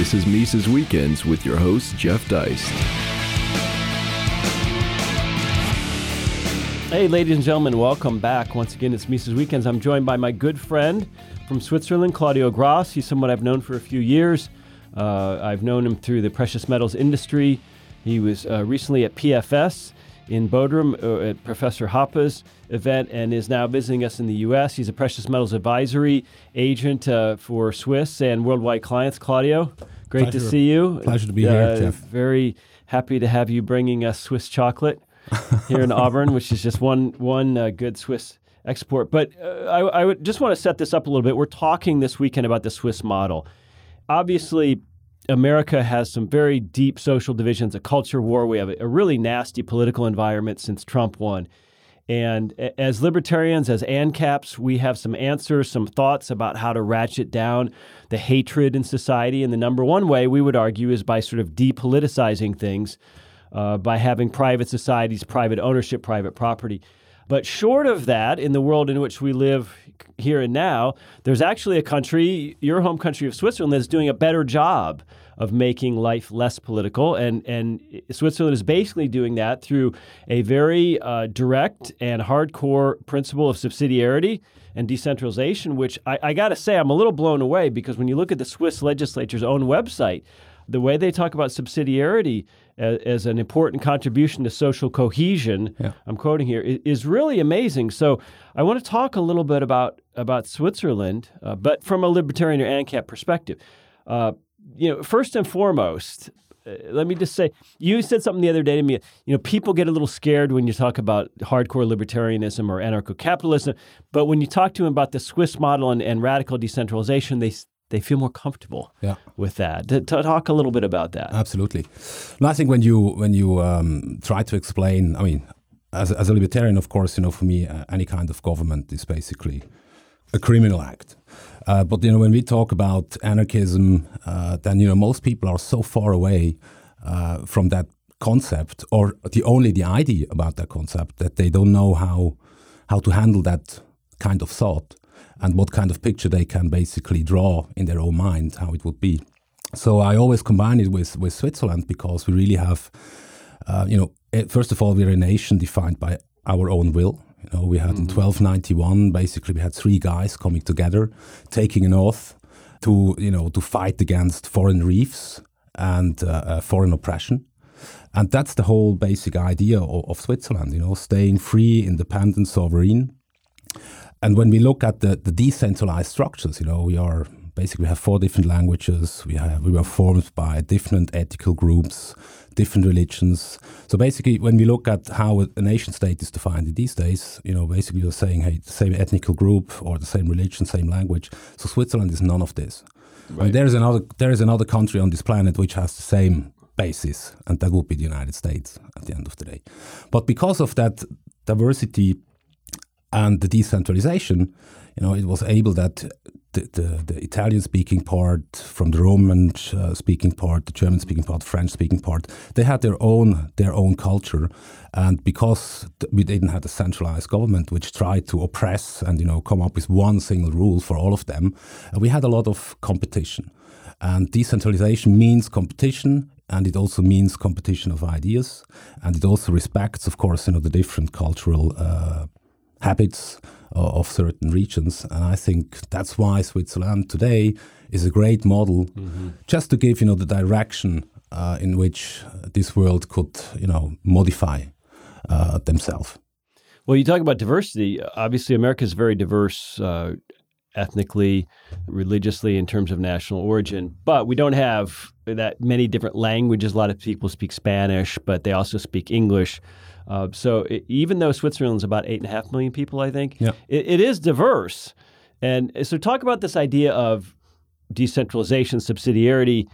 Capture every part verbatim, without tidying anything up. This is Mises Weekends with your host, Jeff Deist. Hey, ladies and gentlemen, welcome back. Once again, it's Mises Weekends. I'm joined by my good friend from Switzerland, Claudio Grass. He's someone I've known for a few years. Uh, I've known him through the precious metals industry. He was uh, recently at P F S in Bodrum uh, at Professor Hoppe's event and is now visiting us in the U S. He's a precious metals advisory agent uh, for Swiss and worldwide clients. Claudio, great pleasure, to see you. Pleasure to be uh, here, Jeff. Very happy to have you bringing us Swiss chocolate here in Auburn, which is just one one uh, good Swiss export. But uh, I, I would just want to set this up a little bit. We're talking this weekend about the Swiss model. Obviously, America has some very deep social divisions, a culture war. We have a really nasty political environment since Trump won. And as libertarians, as ANCAPs, we have some answers, some thoughts about how to ratchet down the hatred in society. And the number one way we would argue is by sort of depoliticizing things, uh, by having private societies, private ownership, private property. But short of that, in the world in which we live here and now, there's actually a country, your home country of Switzerland, that's doing a better job of making life less political. And, and Switzerland is basically doing that through a very uh, direct and hardcore principle of subsidiarity and decentralization, which I, I got to say I'm a little blown away, because when you look at the Swiss legislature's own website, the way they talk about subsidiarity as, as an important contribution to social cohesion, yeah. I'm quoting here, is really amazing. So I want to talk a little bit about about Switzerland, uh, but from a libertarian or ANCAP perspective. Uh, you know, first and foremost, uh, let me just say, you said something the other day to me. You know, people get a little scared when you talk about hardcore libertarianism or anarcho-capitalism, but when you talk to them about the Swiss model and, and radical decentralization, they They feel more comfortable yeah. with that. To talk a little bit about that. Absolutely. And I think when you when you um, try to explain, I mean, as, as a libertarian, of course, you know, for me, uh, any kind of government is basically a criminal act. Uh, but, you know, when we talk about anarchism, uh, then, you know, most people are so far away uh, from that concept, or the only the idea about that concept, that they don't know how how to handle that kind of thought, and what kind of picture they can basically draw in their own mind, how it would be. So I always combine it with, with Switzerland, because we really have, uh, you know, first of all, we're a nation defined by our own will. You know, we had mm-hmm. in twelve ninety-one, basically we had three guys coming together, taking an oath to, you know, to fight against foreign reefs and uh, uh, foreign oppression. And that's the whole basic idea of, of Switzerland, you know, staying free, independent, sovereign. And when we look at the, the decentralized structures, you know, we are basically we have four different languages. We have we were formed by different ethical groups, different religions. So basically, when we look at how a nation state is defined these days, you know, basically you're saying, hey, the same ethnical group or the same religion, same language. So Switzerland is none of this. Right. I mean, there is another there is another country on this planet which has the same basis, and that would be the United States at the end of the day. But because of that diversity and the decentralization, you know, it was able that the, the, the Italian-speaking part from the Roman-speaking part, the German-speaking part, the French-speaking part, they had their own their own culture. And because we didn't have a centralized government which tried to oppress and, you know, come up with one single rule for all of them, we had a lot of competition. And decentralization means competition. And it also means competition of ideas. And it also respects, of course, you know, the different cultural uh habits of certain regions. And I think that's why Switzerland today is a great model, mm-hmm. just to give, you know, the direction uh, in which this world could, you know, modify uh, themselves. Well, you talk about diversity. Obviously, America is very diverse uh, ethnically, religiously, in terms of national origin, but we don't have that many different languages. A lot of people speak Spanish, but they also speak English. Uh, so it, even though Switzerland's about eight and a half million people, I think, yeah. it, it is diverse. And so talk about this idea of decentralization, subsidiarity,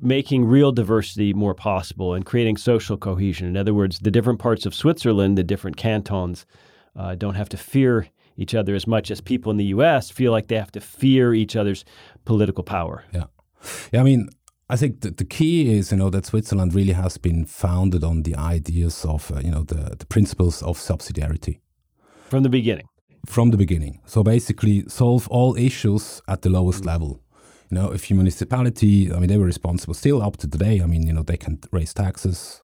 making real diversity more possible and creating social cohesion. In other words, the different parts of Switzerland, the different cantons, uh, don't have to fear each other as much as people in the U S feel like they have to fear each other's political power. Yeah, yeah I mean... I think that the key is, you know, that Switzerland really has been founded on the ideas of, uh, you know, the, the principles of subsidiarity. From the beginning? From the beginning. So basically solve all issues at the lowest mm-hmm. level. you know, if your municipality, I mean, they were responsible still up to today. I mean, you know, they can raise taxes.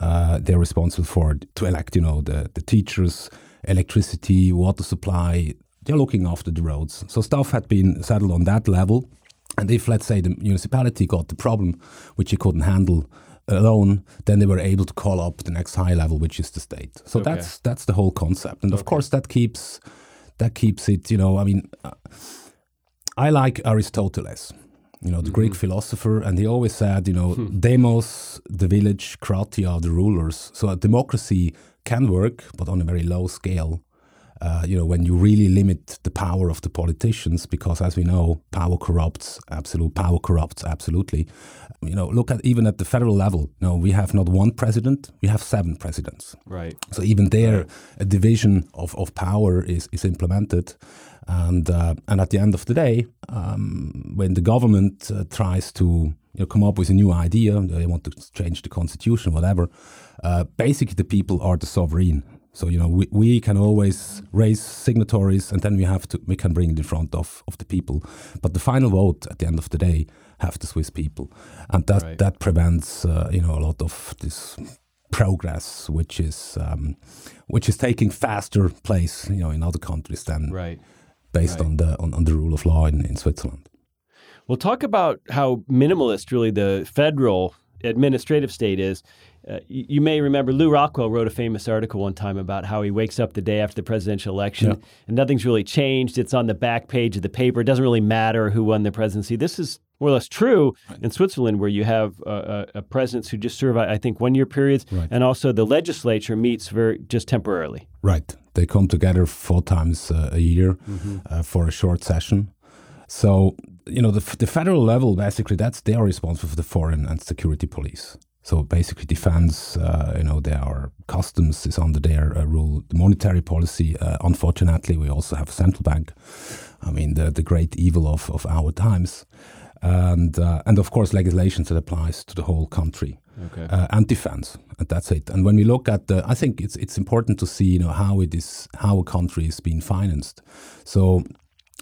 Uh, they're responsible for to elect, you know, the, the teachers, electricity, water supply. They're looking after the roads. So stuff had been settled on that level. And if, let's say, the municipality got the problem, which it couldn't handle alone, then they were able to call up the next high level, which is the state. So okay. that's that's the whole concept. And okay. of course, that keeps that keeps it, you know, I mean, uh, I like Aristoteles, you know, the mm-hmm. Greek philosopher, and he always said, you know, hmm. demos, the village, kratia, the rulers. So a democracy can work, but on a very low scale. Uh, you know, when you really limit the power of the politicians, because as we know, power corrupts, absolute power corrupts, absolutely. You know, look at even at the federal level. You know, we have not one president, we have seven presidents. Right. So even there, right. a division of, of power is, is implemented. And uh, and at the end of the day, um, when the government uh, tries to you know, come up with a new idea, they want to change the constitution, whatever, uh, basically the people are the sovereign. So, you know, we, we can always raise signatories and then we have to we can bring it in front of, of the people. But the final vote at the end of the day have the Swiss people. And that, right. that prevents, uh, you know, a lot of this progress, which is um, which is taking faster place, you know, in other countries than right. based right. on the on, on the rule of law in, in Switzerland. Well, talk about how minimalist really the federal administrative state is. Uh, you, you may remember Lew Rockwell wrote a famous article one time about how he wakes up the day after the presidential election yeah. and nothing's really changed. It's on the back page of the paper. It doesn't really matter who won the presidency. This is more or less true right. in Switzerland, where you have uh, a, a presidents who just serve, I think, one-year periods. Right. And also the legislature meets very, just temporarily. Right. They come together four times uh, a year mm-hmm. uh, for a short session. So, you know, the, the federal level, basically, that's they are responsible for the foreign and security police. So basically defense, uh, you know, there are customs is under their uh, rule, the monetary policy. Uh, unfortunately, we also have a central bank. I mean, the, the great evil of, of our times. And uh, and of course, legislation that applies to the whole country okay. uh, and defense. And that's it. And when we look at the, I think it's it's important to see, you know, how it is, how a country is being financed. So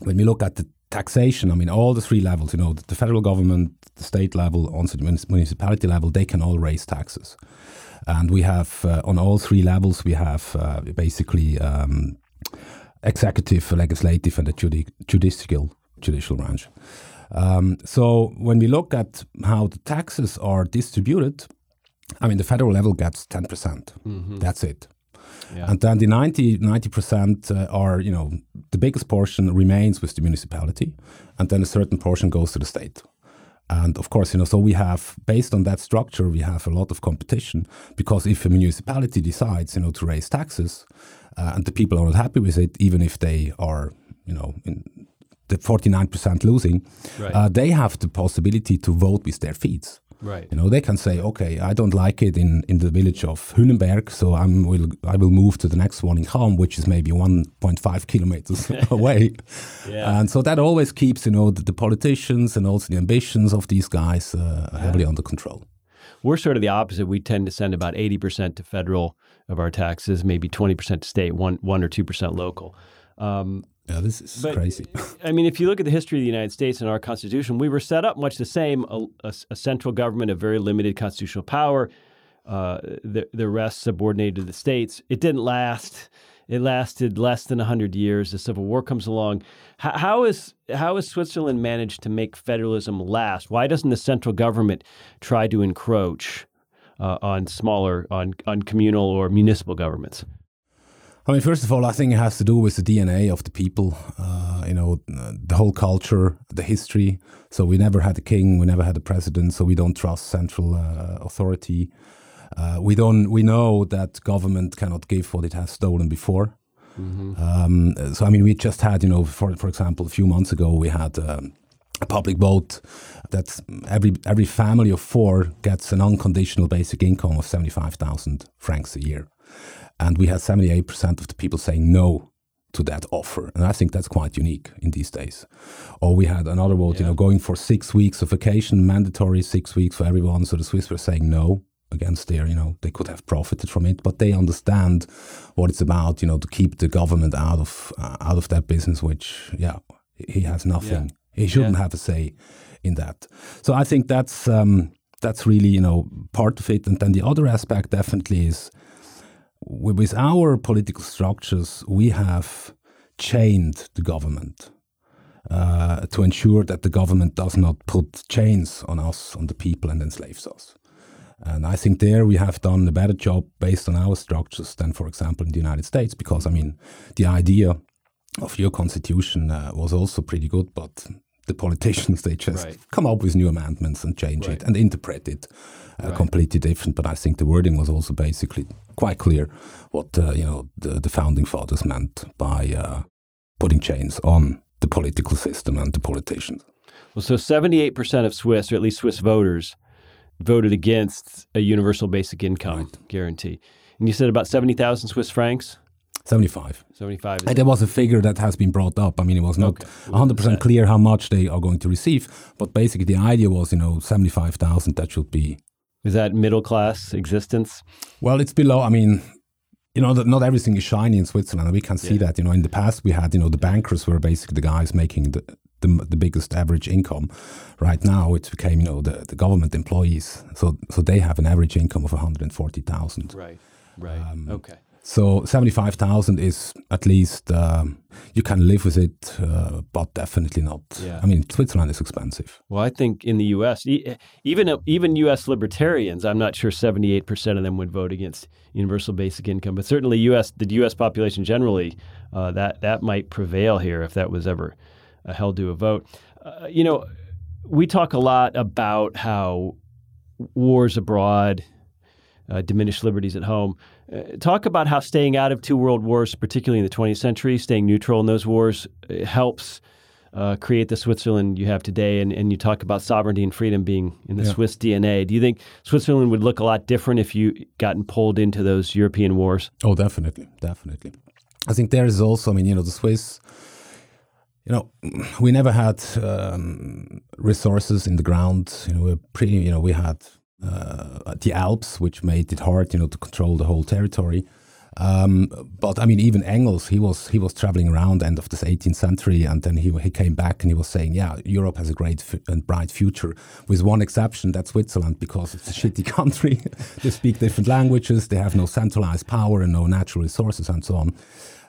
when we look at the taxation, I mean, all the three levels, you know, the federal government, the state level, also the municipality level, they can all raise taxes. And we have, uh, on all three levels, we have uh, basically um, executive, legislative, and the judi- judicial, judicial branch. Um, so when we look at how the taxes are distributed, I mean, the federal level gets ten percent. Mm-hmm. That's it. Yeah. And then the ninety percent uh, are, you know, the biggest portion remains with the municipality, and then a certain portion goes to the state. And of course, you know, so we have, based on that structure, we have a lot of competition, because if a municipality decides, you know, to raise taxes uh, and the people are not happy with it, even if they are, you know, in the forty-nine percent losing, right. uh, they have the possibility to vote with their feet. Right. You know, they can say, okay, I don't like it in, in the village of Hünenberg, so I'm will I will move to the next one in Cham, which is maybe one point five kilometers away. Yeah. And so that always keeps, you know, the, the politicians and also the ambitions of these guys uh, yeah. heavily under control. We're sort of the opposite. We tend to send about eighty percent to federal of our taxes, maybe twenty percent to state, one, one or two percent local. Um, Yeah, this is but, crazy. I mean, if you look at the history of the United States and our Constitution, we were set up much the same, a, a, a central government of very limited constitutional power, uh, the, the rest subordinated to the states. It didn't last. It lasted less than one hundred years. The Civil War comes along. H- how is how is Switzerland managed to make federalism last? Why doesn't the central government try to encroach uh, on smaller, on, on communal or municipal governments? I mean, first of all, I think it has to do with the D N A of the people, uh, you know, the whole culture, the history. So we never had a king, we never had a president, so we don't trust central uh, authority. Uh, we don't. We know that government cannot give what it has stolen before. Mm-hmm. Um, so, I mean, we just had, you know, for for example, a few months ago, we had um, a public vote that every every family of four gets an unconditional basic income of seventy-five thousand francs a year. And we had seventy-eight percent of the people saying no to that offer. And I think that's quite unique in these days. Or we had another vote, yeah. you know, going for six weeks of vacation, mandatory six weeks for everyone. So the Swiss were saying no against their, you know, they could have profited from it, but they understand what it's about, you know, to keep the government out of uh, out of that business, which, yeah, he has nothing. Yeah. He shouldn't yeah. have a say in that. So I think that's um, that's really, you know, part of it. And then the other aspect definitely is with our political structures, we have chained the government uh, to ensure that the government does not put chains on us, on the people, and enslaves us. And I think there we have done a better job based on our structures than, for example, in the United States, because, I mean, the idea of your constitution uh, was also pretty good, but the politicians, they just right. come up with new amendments and change right. it and interpret it uh, right. completely different. But I think the wording was also basically quite clear what, uh, you know, the, the founding fathers meant by uh, putting chains on the political system and the politicians. Well, so seventy-eight percent of Swiss, or at least Swiss voters, voted against a universal basic income right. guarantee. And you said about seventy thousand Swiss francs? seventy-five. seventy-five. And there was a figure that has been brought up. I mean, it was not okay. one hundred percent clear how much they are going to receive, but basically the idea was, you know, seventy-five thousand, that should be... Is that middle class existence? Well, it's below, I mean... You know, that not everything is shiny in Switzerland. We can see yeah. that, you know, in the past we had, you know, the bankers were basically the guys making the, the, the biggest average income. Right now it became, you know, the, the government employees. So so they have an average income of one hundred forty thousand. Right, right, um, okay. So seventy-five thousand is at least, um, you can live with it, uh, but definitely not. Yeah. I mean, Switzerland is expensive. Well, I think in the U S, e- even even U S libertarians, I'm not sure seventy-eight percent of them would vote against universal basic income, but certainly U S the U S population generally, uh, that, that might prevail here if that was ever uh, held to a vote. Uh, you know, we talk a lot about how wars abroad uh, diminish liberties at home. Uh, talk about how staying out of two world wars, particularly in the twentieth century, staying neutral in those wars helps uh, create the Switzerland you have today. And, and you talk about sovereignty and freedom being in the yeah. Swiss D N A. Do you think Switzerland would look a lot different if you gotten pulled into those European wars? Oh, definitely. Definitely. I think there is also, I mean, you know, the Swiss, you know, we never had um, resources in the ground. You know, we're pretty, you know, we had... Uh, the Alps, which made it hard, you know, to control the whole territory. Um, but I mean, even Engels, he was he was traveling around end of this eighteenth century, and then he he came back and he was saying, yeah, Europe has a great f- and bright future, with one exception, that's Switzerland, because it's a shitty country. They speak different languages, they have no centralized power and no natural resources and so on.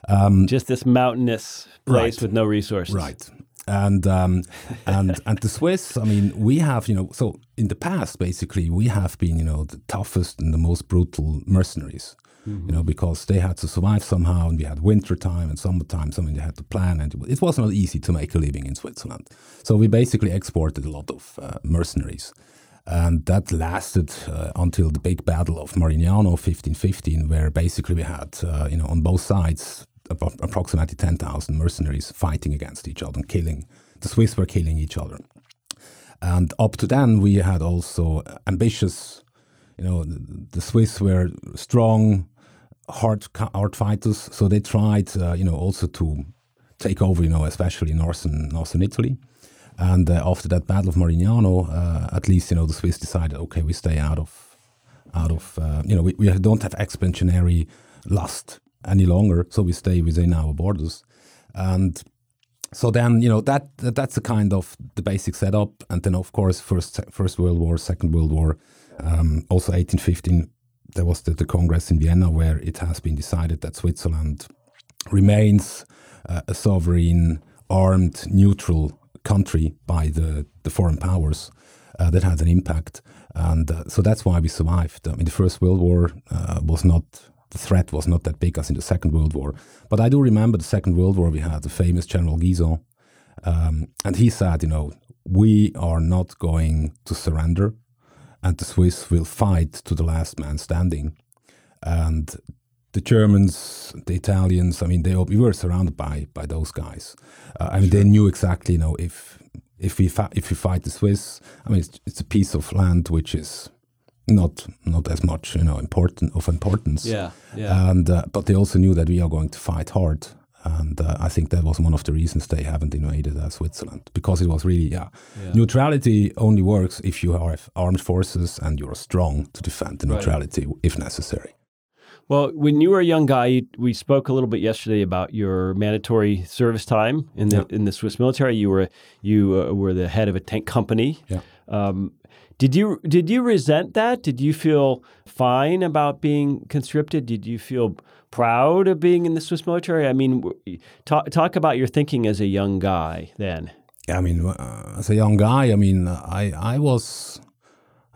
Um, Just this mountainous place right, with no resources. Right. And um, and and the Swiss, I mean, we have, you know, so in the past, basically, we have been, you know, the toughest and the most brutal mercenaries, mm-hmm. you know, because they had to survive somehow, and we had winter time and summertime, something they had to plan, and it was not easy to make a living in Switzerland. So we basically exported a lot of uh, mercenaries, and that lasted uh, until the big battle of Marignano, fifteen fifteen, where basically we had, uh, you know, on both sides, approximately ten thousand mercenaries fighting against each other and killing. The Swiss were killing each other. And up to then, we had also ambitious, you know, the Swiss were strong, hard, hard fighters. So they tried, uh, you know, also to take over, you know, especially northern, northern Italy. And uh, after that Battle of Marignano, uh, at least, you know, the Swiss decided, okay, we stay out of, out of, uh, you know, we, we don't have expansionary lust any longer, so we stay within our borders. And so then, you know, that, that that's a kind of the basic setup. And then, of course, first first World War, Second World War, um, also eighteen fifteen, there was the, the Congress in Vienna, where it has been decided that Switzerland remains uh, a sovereign, armed, neutral country by the, the foreign powers. Uh, that had an impact. And uh, so that's why we survived. I mean, the First World War uh, was not... The threat was not that big as in the Second World War. But I do remember the Second World War, we had the famous General Guisan. Um, and he said, you know, we are not going to surrender, and the Swiss will fight to the last man standing. And the Germans, the Italians, I mean, they we were surrounded by by those guys. Uh, I mean, sure. They knew exactly, you know, if, if, we, fa- if we fight the Swiss, I mean, it's, it's a piece of land which is... Not not as much, you know, important of importance. Yeah, yeah. And uh, but they also knew that we are going to fight hard, and uh, I think that was one of the reasons they haven't invaded uh, Switzerland, because it was really, yeah. yeah, neutrality only works if you have armed forces and you are strong to defend the neutrality right. if necessary. Well, when you were a young guy, you, we spoke a little bit yesterday about your mandatory service time in the yeah. in the Swiss military. You were you uh, were the head of a tank company. Yeah. Um, did you did you resent that? Did you feel fine about being conscripted? Did you feel proud of being in the Swiss military? I mean, talk talk about your thinking as a young guy then. Yeah, I mean, uh, as a young guy, I mean, I I was,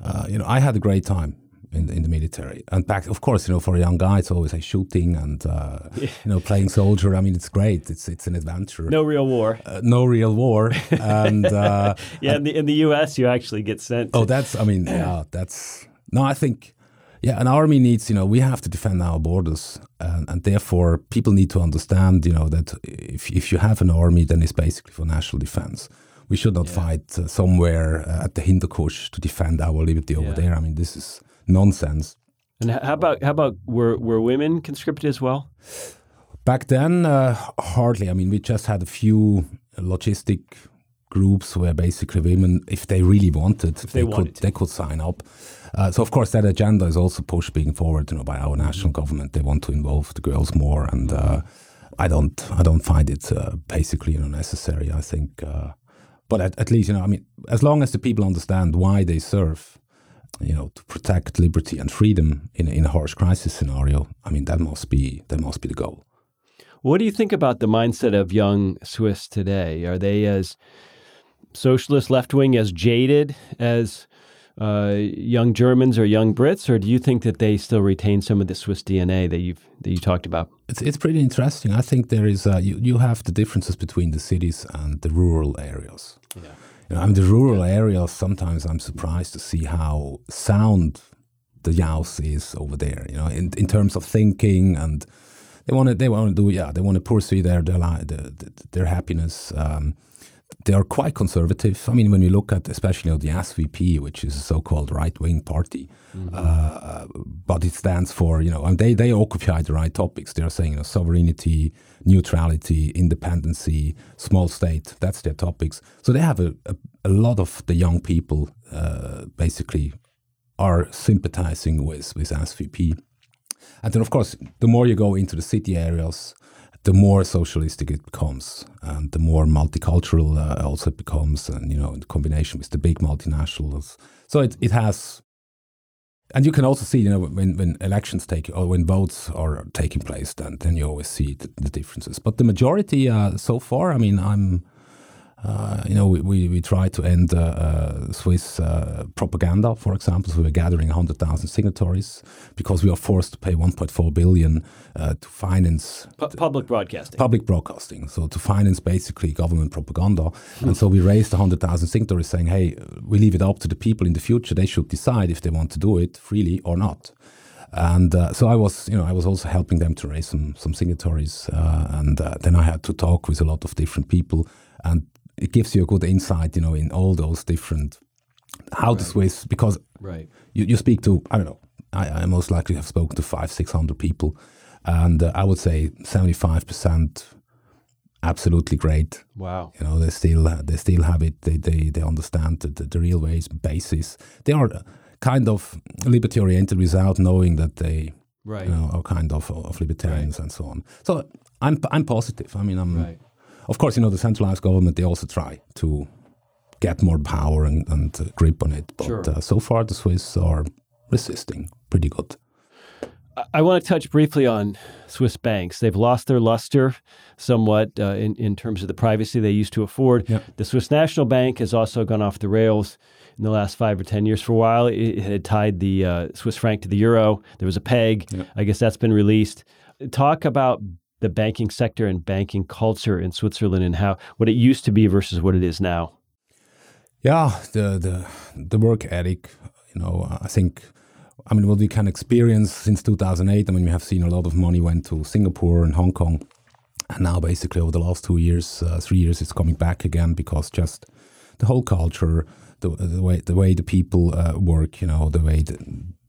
uh, you know, I had a great time. In, in the military, and back, of course, you know, for a young guy, it's always like shooting and uh, yeah. you know, playing soldier. I mean, it's great. It's it's an adventure. No real war. Uh, no real war. And uh, yeah, and, in the in the U S, you actually get sent. Oh, that's. I mean, yeah, that's. No, I think, yeah, an army needs. You know, we have to defend our borders, and, and therefore, people need to understand. You know, that if if you have an army, then it's basically for national defense. We should not yeah. fight uh, somewhere uh, at the Hindukush to defend our liberty over yeah. there. I mean, this is. Nonsense. And how about how about were were women conscripted as well? Back then, uh, hardly. I mean, we just had a few logistic groups where basically women, if they really wanted, if they, they wanted could to. they could sign up. Uh, so of course, that agenda is also pushed being forward, you know, by our national mm-hmm. government. They want to involve the girls more, and uh, I don't I don't find it uh, basically you know, necessary. I think, uh, but at, at least you know, I mean, as long as the people understand why they serve. You know, to protect liberty and freedom in in a harsh crisis scenario. I mean, that must be that must be the goal. What do you think about the mindset of young Swiss today? Are they as socialist, left wing, as jaded as uh, young Germans or young Brits, or do you think that they still retain some of the Swiss D N A that you've that you talked about? It's it's pretty interesting. I think there is uh, you you have the differences between the cities and the rural areas. Yeah. You know, I'm the rural area. Sometimes I'm surprised to see how sound the Jaus is over there. You know, in in terms of thinking, and they want to they want to do yeah they want to pursue their their their, their happiness. Um, they are quite conservative. I mean, when you look at especially you know, the S V P, which is a so-called right-wing party, mm-hmm. uh, but it stands for you know and they they occupy the right topics. They are saying you know sovereignty, neutrality, independency, small state, that's their topics. So they have a, a, a lot of the young people uh, basically are sympathizing with, with S V P. And then, of course, the more you go into the city areas, the more socialistic it becomes and the more multicultural uh, also it becomes, and, you know, in combination with the big multinationals. So it, it has... And you can also see, you know, when, when elections take or when votes are taking place, then then you always see the, the differences. But the majority uh, so far, I mean, I'm, uh, you know, we, we, we try to end uh, uh, Swiss uh, propaganda, for example. So we're gathering one hundred thousand signatories because we are forced to pay one point four billion dollars uh, to finance P- public broadcasting. Public broadcasting. So to finance basically government propaganda, mm-hmm. and so we raised one hundred thousand signatories saying, "Hey, we leave it up to the people in the future. They should decide if they want to do it freely or not." And uh, so I was, you know, I was also helping them to raise some some signatories, uh, and uh, then I had to talk with a lot of different people, and it gives you a good insight, you know, in all those different how right. the Swiss, because right. you, you speak to, I don't know, I, I most likely have spoken to five, six hundred people, and uh, I would say seventy-five percent absolutely great. Wow. You know, they still uh, they still have it. They they they understand the the, the real ways basis. They are kind of liberty oriented without knowing that they right. you know, are kind of of libertarians right. and so on. So I'm I'm positive. I mean, I'm. Right. Of course, you know, the centralized government, they also try to get more power and, and uh, grip on it. But sure. uh, so far, the Swiss are resisting pretty good. I, I want to touch briefly on Swiss banks. They've lost their luster somewhat uh, in, in terms of the privacy they used to afford. Yeah. The Swiss National Bank has also gone off the rails in the last five or ten years. For a while, it, it had tied the uh, Swiss franc to the euro. There was a peg. Yeah. I guess that's been released. Talk about the banking sector and banking culture in Switzerland, and how what it used to be versus what it is now. Yeah, the the the work ethic. You know, I think, I mean, what we can experience since two thousand eight. I mean, we have seen a lot of money went to Singapore and Hong Kong, and now basically over the last two years, uh, three years, it's coming back again because just the whole culture, the, the way the way the people uh, work. You know, the way the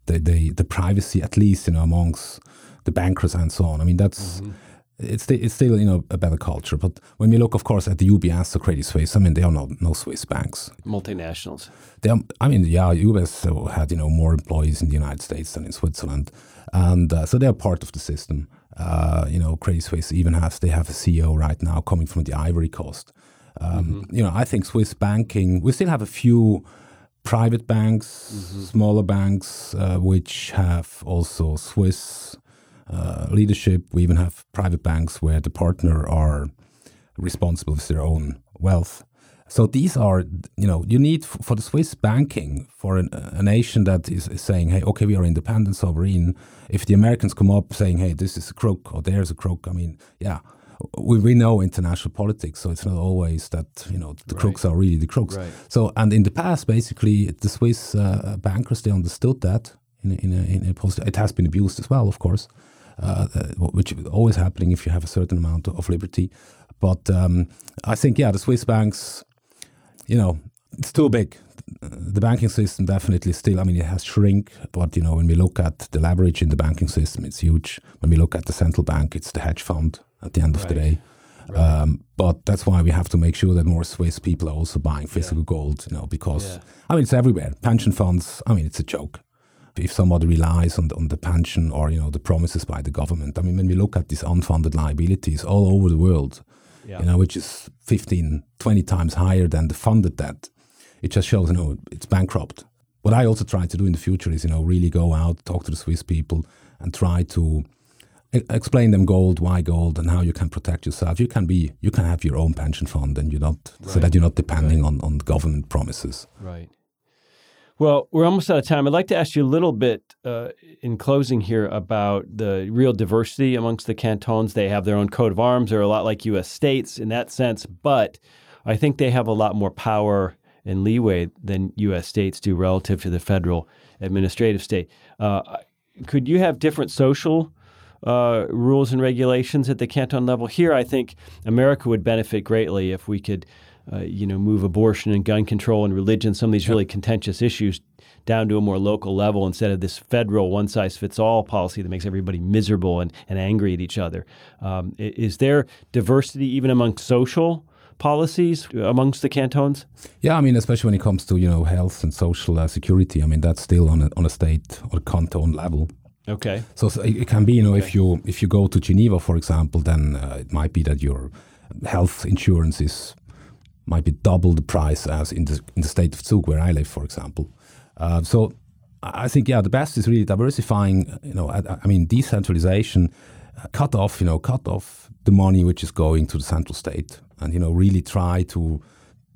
the, the the privacy, at least you know, amongst the bankers and so on. I mean, that's. Mm-hmm. It's, th- it's still, you know, a better culture. But when we look, of course, at the U B S or Credit Suisse, I mean, they are not no Swiss banks. Multinationals. They are, I mean, yeah, U B S had, you know, more employees in the United States than in Switzerland. And uh, so they are part of the system. Uh, you know, Credit Suisse even has, they have a C E O right now coming from the Ivory Coast. Um, mm-hmm. You know, I think Swiss banking, we still have a few private banks, mm-hmm. smaller banks, uh, which have also Swiss uh, leadership. We even have private banks where the partner are responsible for their own wealth. So these are, you know, you need f- for the Swiss banking, for an, a nation that is, is saying, hey, okay, we are independent, sovereign. If the Americans come up saying, hey, this is a crook or there's a crook, I mean, yeah, we, we know international politics. So it's not always that, you know, the right. crooks are really the crooks. Right. So, and in the past, basically, the Swiss uh, bankers, they understood that in a, in a, in a positive, it has been abused as well, of course, uh, which is always happening if you have a certain amount of liberty. But um, I think, yeah, the Swiss banks... You know, it's too big. The banking system definitely still, I mean, it has shrink, but, you know, when we look at the leverage in the banking system, it's huge. When we look at the central bank, it's the hedge fund at the end of right. the day. Right. Um, but that's why we have to make sure that more Swiss people are also buying physical yeah. gold, you know, because, yeah. I mean, it's everywhere. Pension funds, I mean, it's a joke. If somebody relies on the, on the pension or, you know, the promises by the government, I mean, when we look at these unfunded liabilities all over the world, yeah. you know, which is fifteen, twenty times higher than the funded debt. It just shows, you know, it's bankrupt. What I also try to do in the future is, you know, really go out, talk to the Swiss people and try to explain them gold, why gold and how you can protect yourself. You can be, you can have your own pension fund and you're not, right. so that you're not depending right. on, on government promises. Right. Well, we're almost out of time. I'd like to ask you a little bit uh, in closing here about the real diversity amongst the cantons. They have their own coat of arms. They're a lot like U S states in that sense, but I think they have a lot more power and leeway than U S states do relative to the federal administrative state. Uh, could you have different social uh, rules and regulations at the canton level? Here, I think America would benefit greatly if we could Uh, you know, move abortion and gun control and religion, some of these really contentious issues down to a more local level instead of this federal one-size-fits-all policy that makes everybody miserable and, and angry at each other. Um, is there diversity even among social policies amongst the cantons? Yeah, I mean, especially when it comes to, you know, health and social uh, security. I mean, that's still on a, on a state or canton level. Okay. So, so it can be, you know, okay. if you if you go to Geneva, for example, then uh, it might be that your health insurance is... might be double the price as in the, in the state of Zug, where I live, for example. Uh, so I think, yeah, the best is really diversifying, you know, I, I mean, decentralization, uh, cut off, you know, cut off the money which is going to the central state and, you know, really try to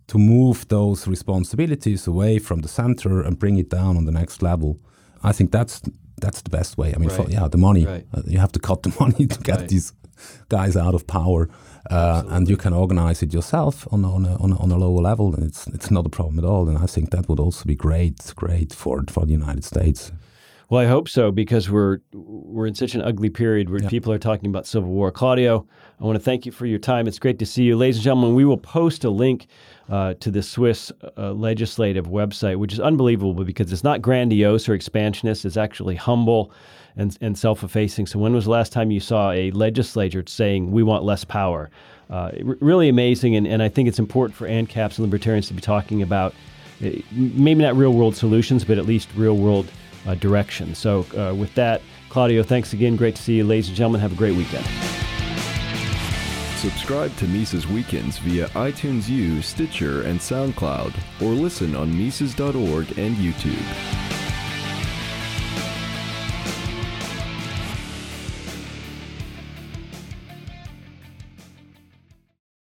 to move those responsibilities away from the center and bring it down on the next level. I think that's that's the best way. I mean, right. for, yeah, the money, right. uh, you have to cut the money to get right. these guys out of power. Uh, and you can organize it yourself on on a, on a, on a lower level, and it's it's not a problem at all. And I think that would also be great, great for for the United States. Well, I hope so, because we're we're in such an ugly period where yeah. people are talking about civil war. Claudio, I want to thank you for your time. It's great to see you. Ladies and gentlemen, we will post a link uh, to the Swiss uh, legislative website, which is unbelievable because it's not grandiose or expansionist. It's actually humble and, and self-effacing. So when was the last time you saw a legislature saying, we want less power? Uh, r- really amazing. And, and I think it's important for ANCAPs and libertarians to be talking about uh, maybe not real-world solutions, but at least real-world uh, direction. So uh, with that, Claudio, thanks again. Great to see you. Ladies and gentlemen, have a great weekend. Subscribe to Mises Weekends via iTunes U, Stitcher, and SoundCloud, or listen on Mises dot org and YouTube.